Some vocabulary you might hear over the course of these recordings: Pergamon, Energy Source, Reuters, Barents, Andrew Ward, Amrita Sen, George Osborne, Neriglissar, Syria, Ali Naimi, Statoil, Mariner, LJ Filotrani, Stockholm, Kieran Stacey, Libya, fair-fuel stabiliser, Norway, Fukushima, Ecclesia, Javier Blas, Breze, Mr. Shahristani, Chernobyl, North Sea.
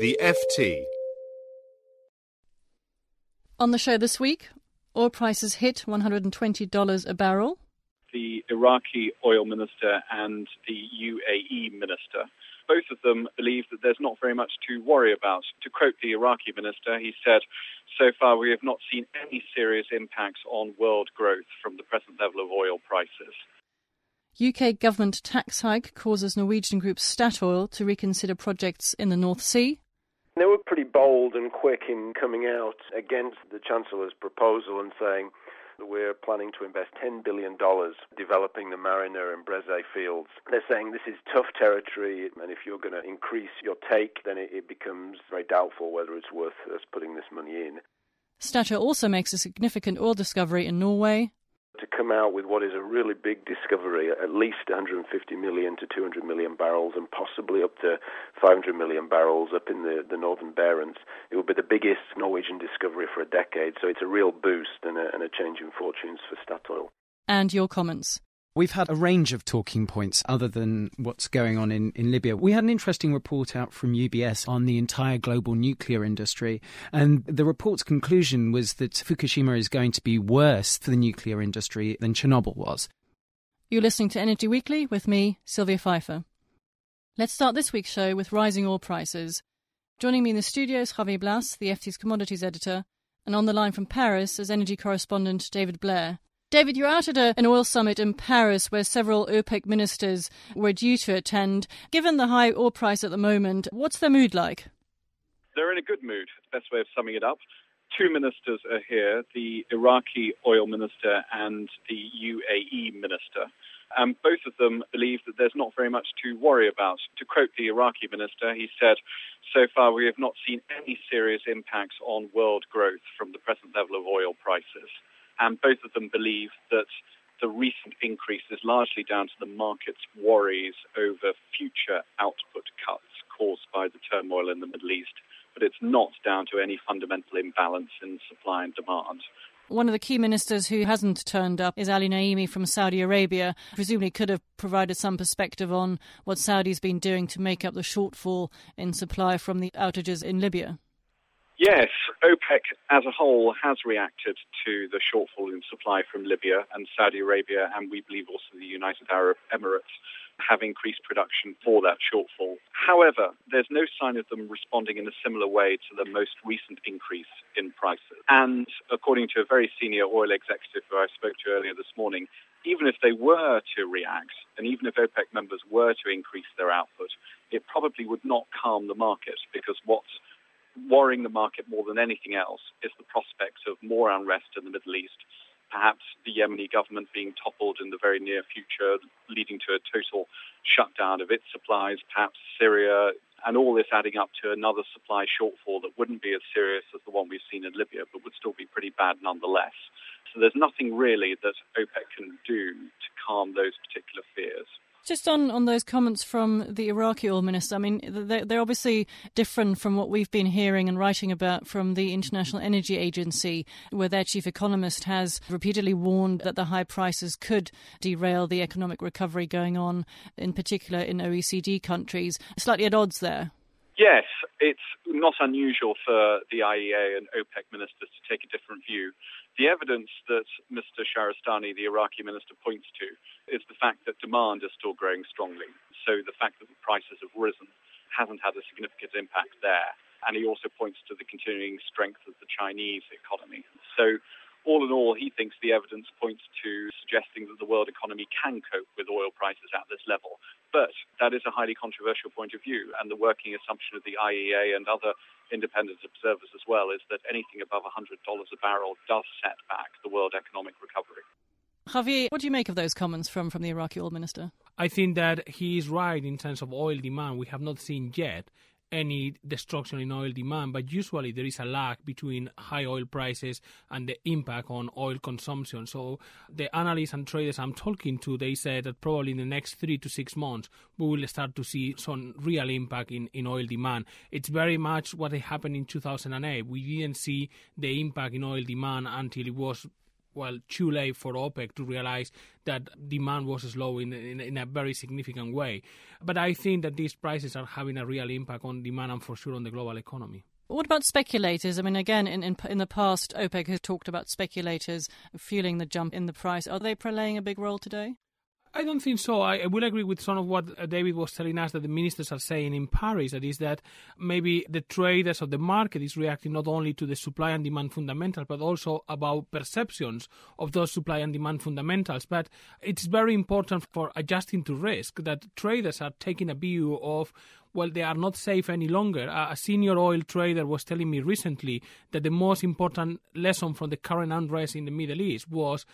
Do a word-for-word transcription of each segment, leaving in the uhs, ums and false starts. The F T. On the show this week, oil prices hit one hundred twenty dollars a barrel. The Iraqi oil minister and the U A E minister, both of them believe that there's not very much to worry about. To quote the Iraqi minister, he said, "So far we have not seen any serious impacts on world growth from the present level of oil prices." U K government tax hike causes Norwegian group Statoil to reconsider projects in the North Sea. They were pretty bold and quick in coming out against the Chancellor's proposal and saying, we're planning to invest ten billion dollars developing the Mariner and Breze fields. They're saying this is tough territory, and if you're going to increase your take, then it, it becomes very doubtful whether it's worth us putting this money in. Statoil also makes a significant oil discovery in Norway. To come out with what is a really big discovery, at least one hundred fifty million to two hundred million barrels and possibly up to five hundred million barrels up in the, the northern Barents. It would be the biggest Norwegian discovery for a decade, so it's a real boost and a, and a change in fortunes for Statoil. And your comments? We've had a range of talking points other than what's going on in, in Libya. We had an interesting report out from U B S on the entire global nuclear industry, and the report's conclusion was that Fukushima is going to be worse for the nuclear industry than Chernobyl was. You're listening to Energy Weekly with me, Sylvia Pfeifer. Let's start this week's show with rising oil prices. Joining me in the studio is Javier Blas, the F T's commodities editor, and on the line from Paris is energy correspondent David Blair. David, you're out at a, an oil summit in Paris where several OPEC ministers were due to attend. Given the high oil price at the moment, what's their mood like? They're in a good mood, best way of summing it up. Two ministers are here, the Iraqi oil minister and the U A E minister. And both of them believe that there's not very much to worry about. To quote the Iraqi minister, he said, "So far we have not seen any serious impacts on world growth from the present level of oil prices." And both of them believe that the recent increase is largely down to the market's worries over future output cuts caused by the turmoil in the Middle East, but it's not down to any fundamental imbalance in supply and demand. One of the key ministers who hasn't turned up is Ali Naimi from Saudi Arabia. Presumably could have provided some perspective on what Saudi's been doing to make up the shortfall in supply from the outages in Libya. Yes, OPEC as a whole has reacted to the shortfall in supply from Libya and Saudi Arabia, and we believe also the United Arab Emirates have increased production for that shortfall. However, there's no sign of them responding in a similar way to the most recent increase in prices. And according to a very senior oil executive who I spoke to earlier this morning, even if they were to react, and even if OPEC members were to increase their output, it probably would not calm the market, because what's worrying the market more than anything else is the prospect of more unrest in the Middle East, perhaps the Yemeni government being toppled in the very near future, leading to a total shutdown of its supplies, perhaps Syria, and all this adding up to another supply shortfall that wouldn't be as serious as the one we've seen in Libya, but would still be pretty bad nonetheless. So there's nothing really that OPEC can do to calm those particular fears. Just on, on those comments from the Iraqi oil minister, I mean, they're, they're obviously different from what we've been hearing and writing about from the International Energy Agency, where their chief economist has repeatedly warned that the high prices could derail the economic recovery going on, in particular in O E C D countries. Slightly at odds there. Yes, it's not unusual for the I E A and OPEC ministers to take a different view. The evidence that Mister Shahristani, the Iraqi minister, points to is the fact that demand is still growing strongly. So the fact that the prices have risen hasn't had a significant impact there. And he also points to the continuing strength of the Chinese economy. So all in all, he thinks the evidence points to suggesting that the world economy can cope with oil prices at this level. But that is a highly controversial point of view, and the working assumption of the I E A and other independent observers as well is that anything above one hundred dollars a barrel does set back the world economic recovery. Javier, what do you make of those comments from, from the Iraqi oil minister? I think that he is right in terms of oil demand. We have not seen yet any destruction in oil demand, but usually there is a lag between high oil prices and the impact on oil consumption. So the analysts and traders I'm talking to, they said that probably in the next three to six months, we will start to see some real impact in, in oil demand. It's very much what happened in two thousand eight. We didn't see the impact in oil demand until it was well, too late for OPEC to realize that demand was slow in, in, in a very significant way. But I think that these prices are having a real impact on demand and for sure on the global economy. What about speculators? I mean, again, in, in, in the past, OPEC has talked about speculators fueling the jump in the price. Are they playing a big role today? I don't think so. I will agree with some of what David was telling us that the ministers are saying in Paris, that is that maybe the traders of the market is reacting not only to the supply and demand fundamentals, but also about perceptions of those supply and demand fundamentals. But it's very important for adjusting to risk that traders are taking a view of, well, they are not safe any longer. A senior oil trader was telling me recently that the most important lesson from the current unrest in the Middle East was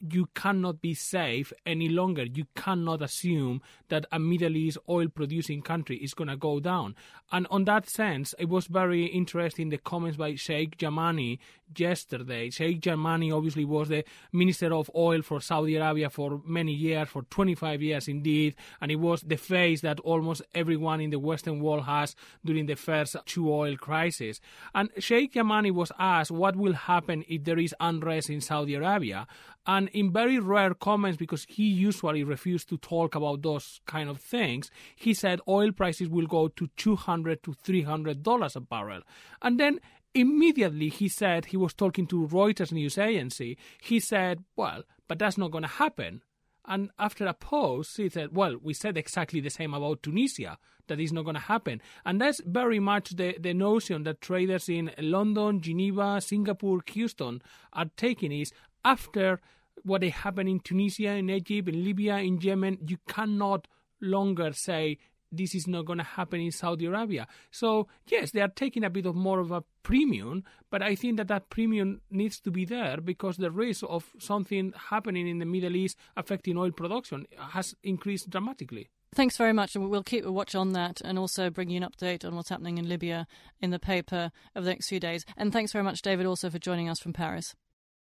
you cannot be safe any longer. You cannot assume that a Middle East oil-producing country is going to go down. And on that sense, it was very interesting, the comments by Sheikh Jamani yesterday. Sheikh Jamani obviously was the Minister of Oil for Saudi Arabia for many years, for twenty-five years indeed, and it was the face that almost everyone in the Western world has during the first two oil crises. And Sheikh Jamani was asked what will happen if there is unrest in Saudi Arabia. And in very rare comments, because he usually refused to talk about those kind of things, he said oil prices will go to two hundred to three hundred dollars a barrel. And then immediately he said, he was talking to Reuters news agency, he said, well, but that's not going to happen. And after a pause, he said, well, we said exactly the same about Tunisia, that is not going to happen. And that's very much the, the notion that traders in London, Geneva, Singapore, Houston are taking is after what happened in Tunisia, in Egypt, in Libya, in Yemen, you cannot longer say this is not going to happen in Saudi Arabia. So, yes, they are taking a bit of more of a premium, but I think that that premium needs to be there because the risk of something happening in the Middle East affecting oil production has increased dramatically. Thanks very much. And we'll keep a watch on that and also bring you an update on what's happening in Libya in the paper over the next few days. And thanks very much, David, also for joining us from Paris.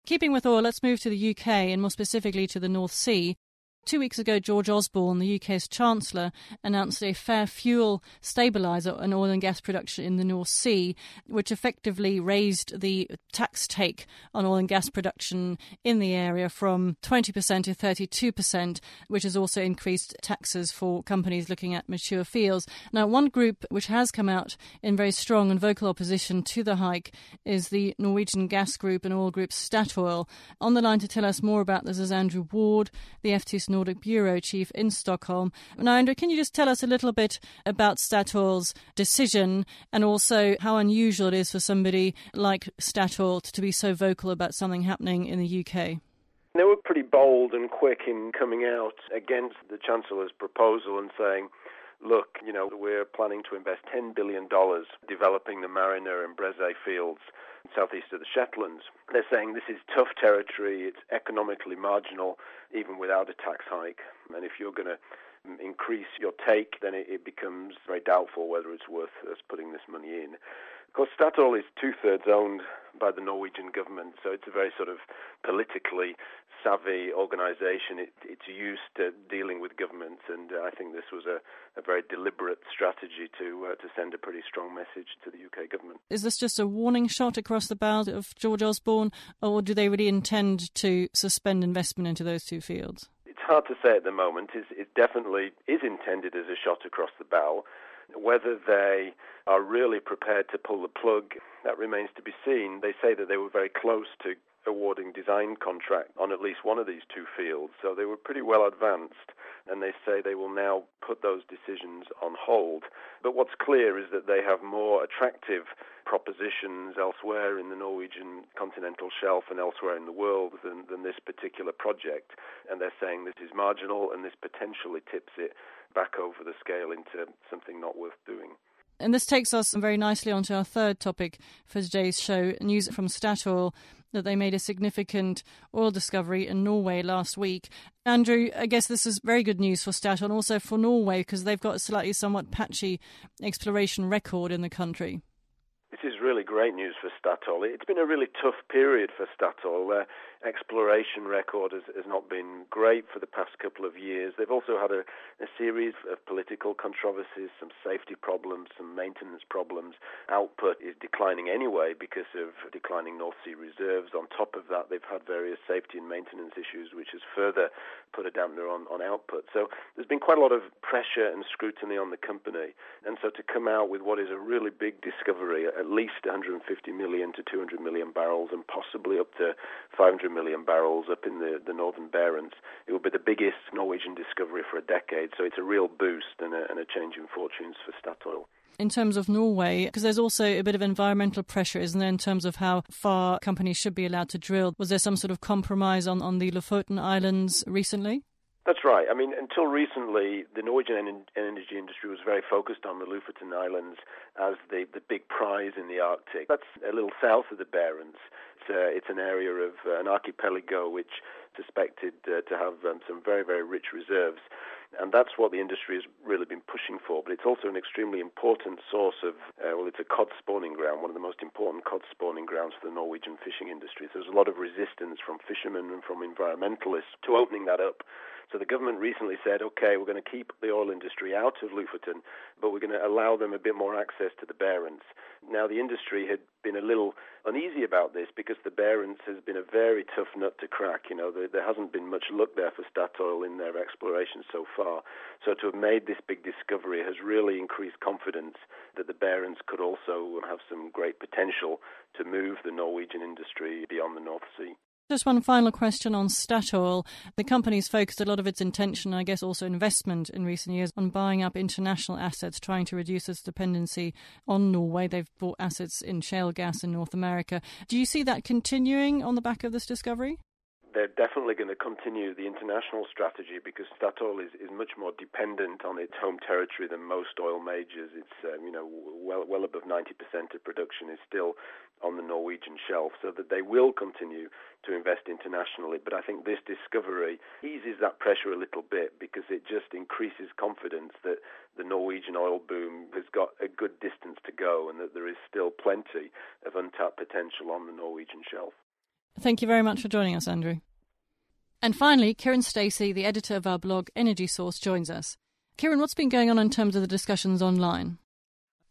Keeping with oil, let's move to the U K and more specifically to the North Sea. Two weeks ago, George Osborne, the U K's Chancellor, announced a fair fuel stabiliser on oil and gas production in the North Sea, which effectively raised the tax take on oil and gas production in the area from twenty percent to thirty-two percent, which has also increased taxes for companies looking at mature fields. Now, one group which has come out in very strong and vocal opposition to the hike is the Norwegian gas group and oil group Statoil. On the line to tell us more about this is Andrew Ward, the F T's Nordic Bureau Chief in Stockholm. Now, Andrew, can you just tell us a little bit about Statoil's decision and also how unusual it is for somebody like Statoil to be so vocal about something happening in the U K? They were pretty bold and quick in coming out against the Chancellor's proposal and saying, look, you know, we're planning to invest ten billion dollars developing the Mariner and Breze fields southeast of the Shetlands. They're saying this is tough territory, it's economically marginal, even without a tax hike. And if you're going to increase your take, then it, it becomes very doubtful whether it's worth us putting this money in. Of course, Statoil is two-thirds owned by the Norwegian government, so it's a very sort of politically savvy organisation. It, it's used to dealing with governments, and I think this was a, a very deliberate strategy to uh, to send a pretty strong message to the U K government. Is this just a warning shot across the bow of George Osborne, or do they really intend to suspend investment into those two fields? It's hard to say at the moment. It's, it definitely is intended as a shot across the bow. Whether they are really prepared to pull the plug, that remains to be seen. They say that they were very close to awarding design contract on at least one of these two fields, so they were pretty well advanced, and they say they will now put those decisions on hold. But what's clear is that they have more attractive propositions elsewhere in the Norwegian continental shelf and elsewhere in the world than, than this particular project, and they're saying this is marginal and this potentially tips it back over the scale into something not worth doing. And this takes us very nicely onto our third topic for today's show, news from Statoil that they made a significant oil discovery in Norway last week. Andrew, I guess this is very good news for Statoil and also for Norway, because they've got a slightly somewhat patchy exploration record in the country. This is really great news for Statoil. It's been a really tough period for Statoil. Their exploration record has, has not been great for the past couple of years. They've also had a, a series of political controversies, some safety problems, some maintenance problems. Output is declining anyway because of declining North Sea reserves. On top of that, they've had various safety and maintenance issues, which has further put a dampener on, on output. So there's been quite a lot of pressure and scrutiny on the company. And so to come out with what is a really big discovery, at least one hundred fifty million to two hundred million barrels and possibly up to five hundred million barrels up in the, the northern Barents. It will be the biggest Norwegian discovery for a decade, so it's a real boost and a, and a change in fortunes for Statoil. In terms of Norway, because there's also a bit of environmental pressure, isn't there, in terms of how far companies should be allowed to drill? Was there some sort of compromise on, on the Lofoten Islands recently? That's right. I mean, until recently, the Norwegian en- energy industry was very focused on the Lofoten Islands as the, the big prize in the Arctic. That's a little south of the Barents. It's, uh, it's an area of uh, an archipelago which is suspected uh, to have um, some very, very rich reserves. And that's what the industry has really been pushing for. But it's also an extremely important source of, uh, well, it's a cod spawning ground, one of the most important cod spawning grounds for the Norwegian fishing industry. So there's a lot of resistance from fishermen and from environmentalists to opening that up. So the government recently said, OK, we're going to keep the oil industry out of Lofoten, but we're going to allow them a bit more access to the Barents. Now, the industry had been a little uneasy about this because the Barents has been a very tough nut to crack. You know, there, there hasn't been much luck there for Statoil in their exploration so far. So to have made this big discovery has really increased confidence that the Barents could also have some great potential to move the Norwegian industry beyond the North Sea. Just one final question on Statoil. The company's focused a lot of its intention, and I guess also investment in recent years, on buying up international assets, trying to reduce its dependency on Norway. They've bought assets in shale gas in North America. Do you see that continuing on the back of this discovery? They're definitely going to continue the international strategy because Statoil is, is much more dependent on its home territory than most oil majors. It's um, you know well well above ninety percent of production is still on the Norwegian shelf, so that they will continue to invest internationally. But I think this discovery eases that pressure a little bit because it just increases confidence that the Norwegian oil boom has got a good distance to go and that there is still plenty of untapped potential on the Norwegian shelf. Thank you very much for joining us, Andrew. And finally, Kieran Stacey, the editor of our blog Energy Source, joins us. Kieran, what's been going on in terms of the discussions online?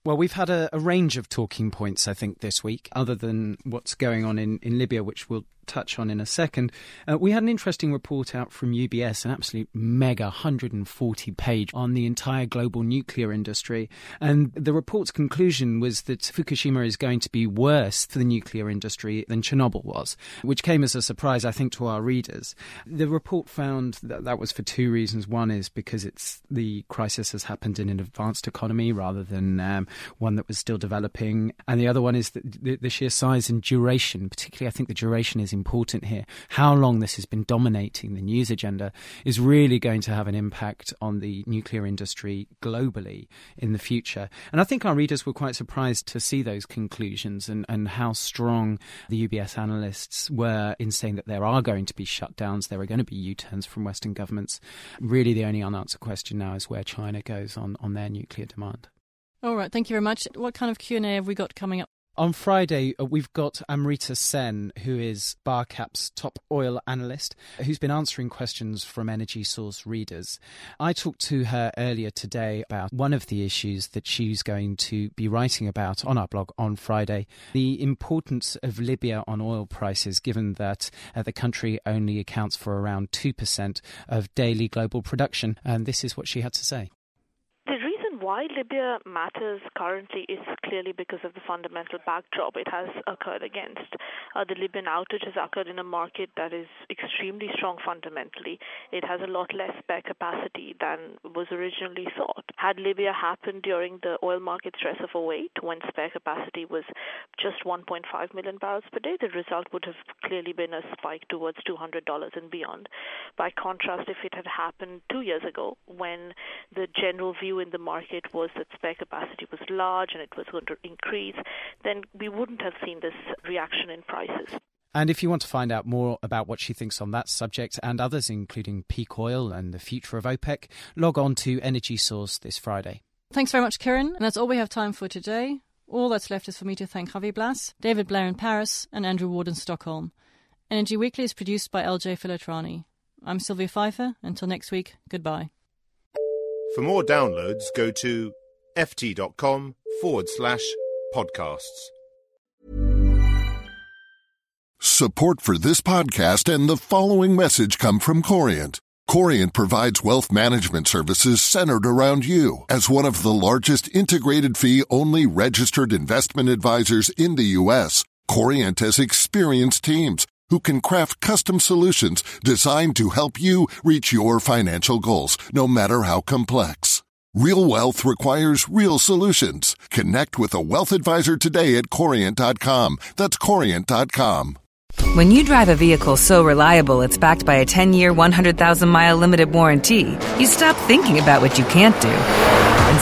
Well, we've had a, a range of talking points, I think, this week, other than what's going on in, in Libya, which we'll touch on in a second. Uh, we had an interesting report out from U B S, an absolute mega one hundred forty page on the entire global nuclear industry. And the report's conclusion was that Fukushima is going to be worse for the nuclear industry than Chernobyl was, which came as a surprise, I think, to our readers. The report found that that was for two reasons. One is because it's the crisis has happened in an advanced economy rather than... Um, one that was still developing, and the other one is the, the, the sheer size and duration. Particularly, I think the duration is important here. How long this has been dominating the news agenda is really going to have an impact on the nuclear industry globally in the future. And I think our readers were quite surprised to see those conclusions and, and how strong the U B S analysts were in saying that there are going to be shutdowns, there are going to be U-turns from Western governments. Really, the only unanswered question now is where China goes on, on their nuclear demand. All right, thank you very much. What kind of Q and A have we got coming up? On Friday, we've got Amrita Sen, who is Barcap's top oil analyst, who's been answering questions from Energy Source readers. I talked to her earlier today about one of the issues that she's going to be writing about on our blog on Friday, the importance of Libya on oil prices, given that uh, the country only accounts for around two percent of daily global production. And this is what she had to say. Why Libya matters currently is clearly because of the fundamental backdrop it has occurred against. Uh, the Libyan outage has occurred in a market that is extremely strong fundamentally. It has a lot less spare capacity than was originally thought. Had Libya happened during the oil market stress of oh eight, when spare capacity was just one point five million barrels per day, the result would have clearly been a spike towards two hundred dollars and beyond. By contrast, if it had happened two years ago, when the general view in the market it was that spare capacity was large and it was going to increase, then we wouldn't have seen this reaction in prices. And if you want to find out more about what she thinks on that subject and others, including peak oil and the future of OPEC, log on to Energy Source this Friday. Thanks very much, Kieran. And that's all we have time for today. All that's left is for me to thank Javier Blas, David Blair in Paris, and Andrew Ward in Stockholm. Energy Weekly is produced by L J Filotrani. I'm Sylvia Pfeifer. Until next week, goodbye. For more downloads, go to ft.com forward slash podcasts. Support for this podcast and the following message come from Corient. Corient provides wealth management services centered around you. As one of the largest integrated fee-only registered investment advisors in the U S, Corient has experienced teams who can craft custom solutions designed to help you reach your financial goals, no matter how complex. Real wealth requires real solutions. Connect with a wealth advisor today at Corient dot com. That's Corient dot com. When you drive a vehicle so reliable it's backed by a ten-year, one hundred thousand mile limited warranty, you stop thinking about what you can't do and